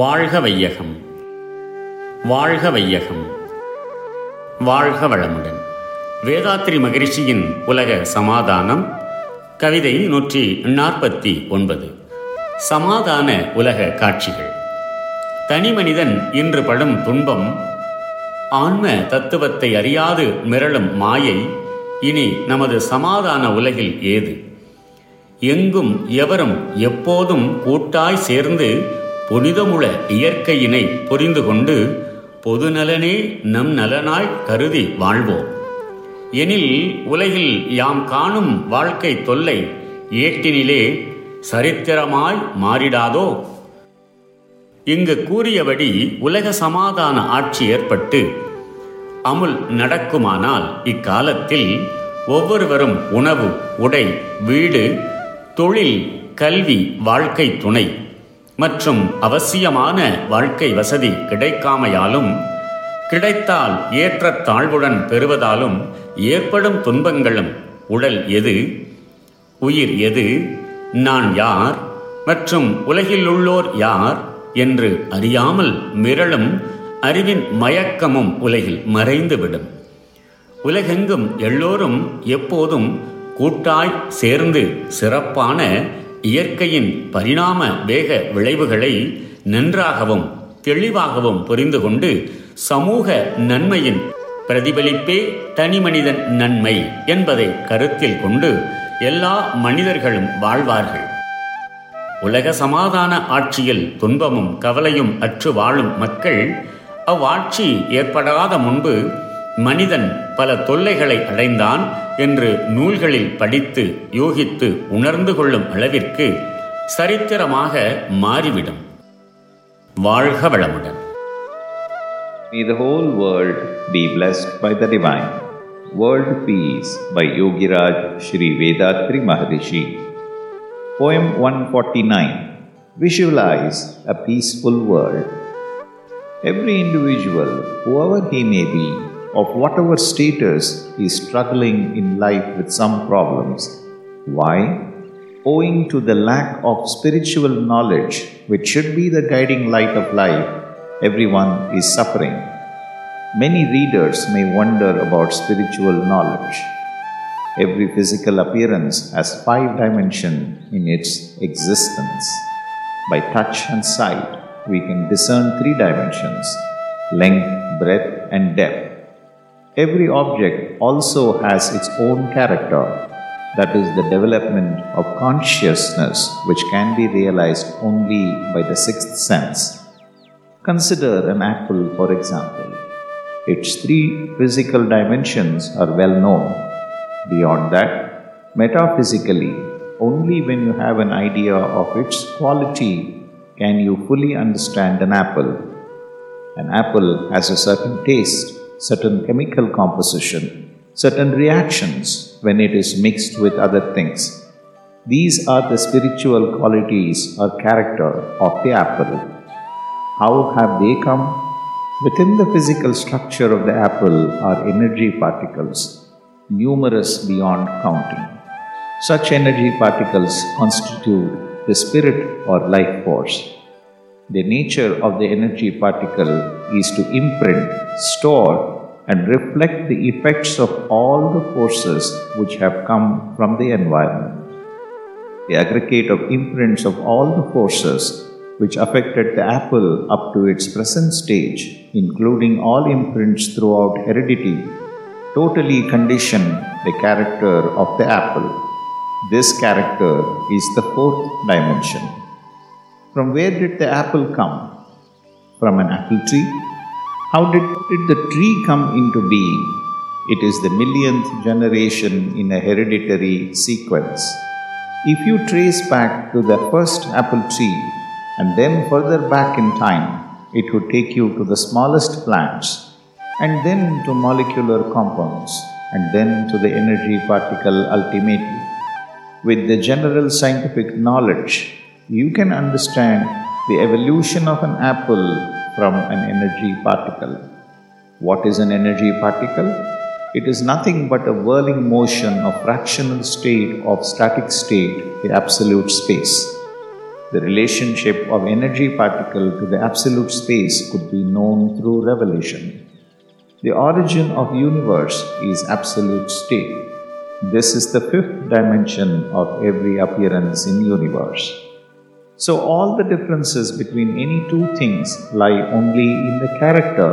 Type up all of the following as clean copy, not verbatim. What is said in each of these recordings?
வாழ்க வையகம், வாழ்க வையகம், வாழ்க வளமுடன். வேதாத்திரி மகரிஷியின் உலக சமாதானம் கவிதை 149. சமாதான உலக காட்சிகள். தனிமனிதன் இன்று படும் துன்பம், ஆன்ம தத்துவத்தை அறியாது மிரளும் மாயை இனி நமது சமாதான உலகில் ஏது? எங்கும் எவரும் எப்போதும் கூட்டாய் சேர்ந்து புனிதமுள்ள இயற்கையினை புரிந்து கொண்டு பொதுநலனே நம் நலனாய் கருதி வாழ்வோம். எனில் உலகில் யாம் காணும் வாழ்க்கை தொல்லை ஏட்டினிலே சரித்திரமாய் மாறிடாதோ? இங்கு கூறியபடி உலக சமாதான ஆட்சி ஏற்பட்டு அமுல் நடக்குமானால் இக்காலத்தில் ஒவ்வொருவரும் உணவு, உடை, வீடு, தொழில், கல்வி, வாழ்க்கை துணை மற்றும் அவசியமான வாழ்க்கை வசதி கிடைக்காமையாலும், கிடைத்தால் ஏற்றத்தாழ்வுடன் பெறுவதாலும் ஏற்படும் துன்பங்களும் உடல் எது, உயிர் எது, நான் யார் மற்றும் உலகில் உள்ளோர் யார் என்று அறியாமல் மிரளும் அறிவின் மயக்கமும் உலகில் மறைந்துவிடும். உலகெங்கும் எல்லோரும் எப்போதும் கூட்டாய் சேர்ந்து சிறப்பான இயற்கையின் பரிணாம வேக விளைவுகளை நன்றாகவும் தெளிவாகவும் புரிந்து கொண்டு சமூக நன்மையின் பிரதிபலிப்பே தனிமனிதன் நன்மை என்பதை கருத்தில் கொண்டு எல்லா மனிதர்களும் வாழ்வார்கள். உலக சமாதான ஆட்சியில் துன்பமும் கவலையும் அற்று வாழும் மக்கள் அவ்வாட்சி ஏற்படாத முன்பு மனிதன் பல தொல்லைகளை அடைந்தான் என்று நூல்களில் படித்து யோகித்து உணர்ந்து கொள்ளும் அளவிற்கு சரித்திரமாக மாறிவிடும். வாழ்க வளமுடன். May the whole world be blessed by the divine. World Peace by Yogiraj Shri Vedattri Maharishi. Poem 149. Visualize a peaceful world. Every individual, whoever he may be, of whatever status, is struggling in life with some problems. Why? Owing to the lack of spiritual knowledge, which should be the guiding light of life, everyone is suffering. Many readers may wonder about spiritual knowledge. Every physical appearance has five dimensions in its existence. By touch and sight, we can discern three dimensions: length, breadth, and depth. Every object also has its own character, that is the development of consciousness, which can be realized only by the sixth sense. Consider an apple, for example. Its three physical dimensions are well known. Beyond that, metaphysically, only when you have an idea of its quality can you fully understand an apple. An apple has a certain taste, certain chemical composition, certain reactions when it is mixed with other things. These are the spiritual qualities or character of the apple. How have they come? Within the physical structure of the apple are energy particles, numerous beyond counting. Such energy particles constitute the spirit or life force. The nature of the energy particle is to imprint, store, and reflect the effects of all the forces which have come from the environment. The aggregate of imprints of all the forces which affected the apple up to its present stage, including all imprints throughout heredity, totally condition the character of the apple. This character is the fourth dimension. From where did the apple come? From an apple tree. How did the tree come into being? It is the millionth generation in a hereditary sequence. If you trace back to the first apple tree and then further back in time, it would take you to the smallest plants, and then to molecular compounds, and then to the energy particle ultimately. With the general scientific knowledge, you can understand the evolution of an apple from an energy particle. What is an energy particle? It is nothing but a whirling motion of fractional state of static state in absolute space. The relationship of energy particle to the absolute space could be known through revelation. The origin of universe is absolute state. This is the fifth dimension of every appearance in universe. So all the differences between any two things lie only in the character,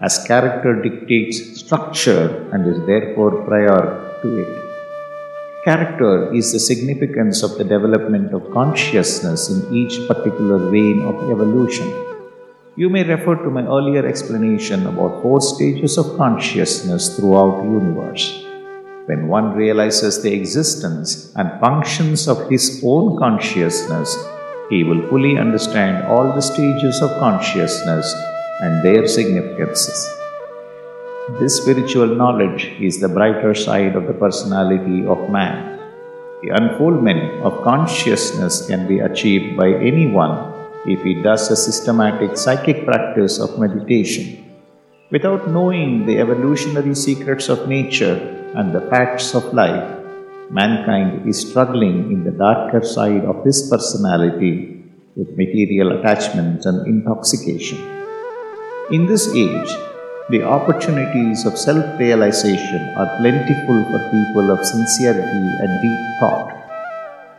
as character dictates structure and is therefore prior to it. Character is the significance of the development of consciousness in each particular vein of evolution. You may refer to my earlier explanation about four stages of consciousness throughout the universe. When one realizes the existence and functions of his own consciousness, he will fully understand all the stages of consciousness and their significances. This spiritual knowledge is the brighter side of the personality of man. The unfoldment of consciousness can be achieved by anyone if he does a systematic psychic practice of meditation. Without knowing the evolutionary secrets of nature and the facts of life, mankind is struggling in the darker side of his personality with material attachments and intoxication. In this age, the opportunities of self-realization are plentiful for people of sincerity and deep thought.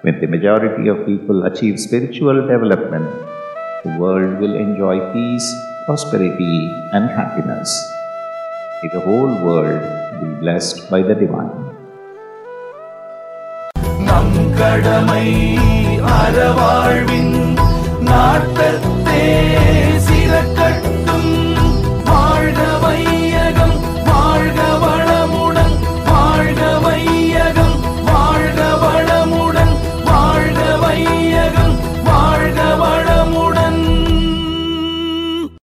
When the majority of people achieve spiritual development, the world will enjoy peace, prosperity, and happiness. The whole world will be blessed by the divine. கடமை அறவாழ்வின் நாட்டத்தே சிறக்க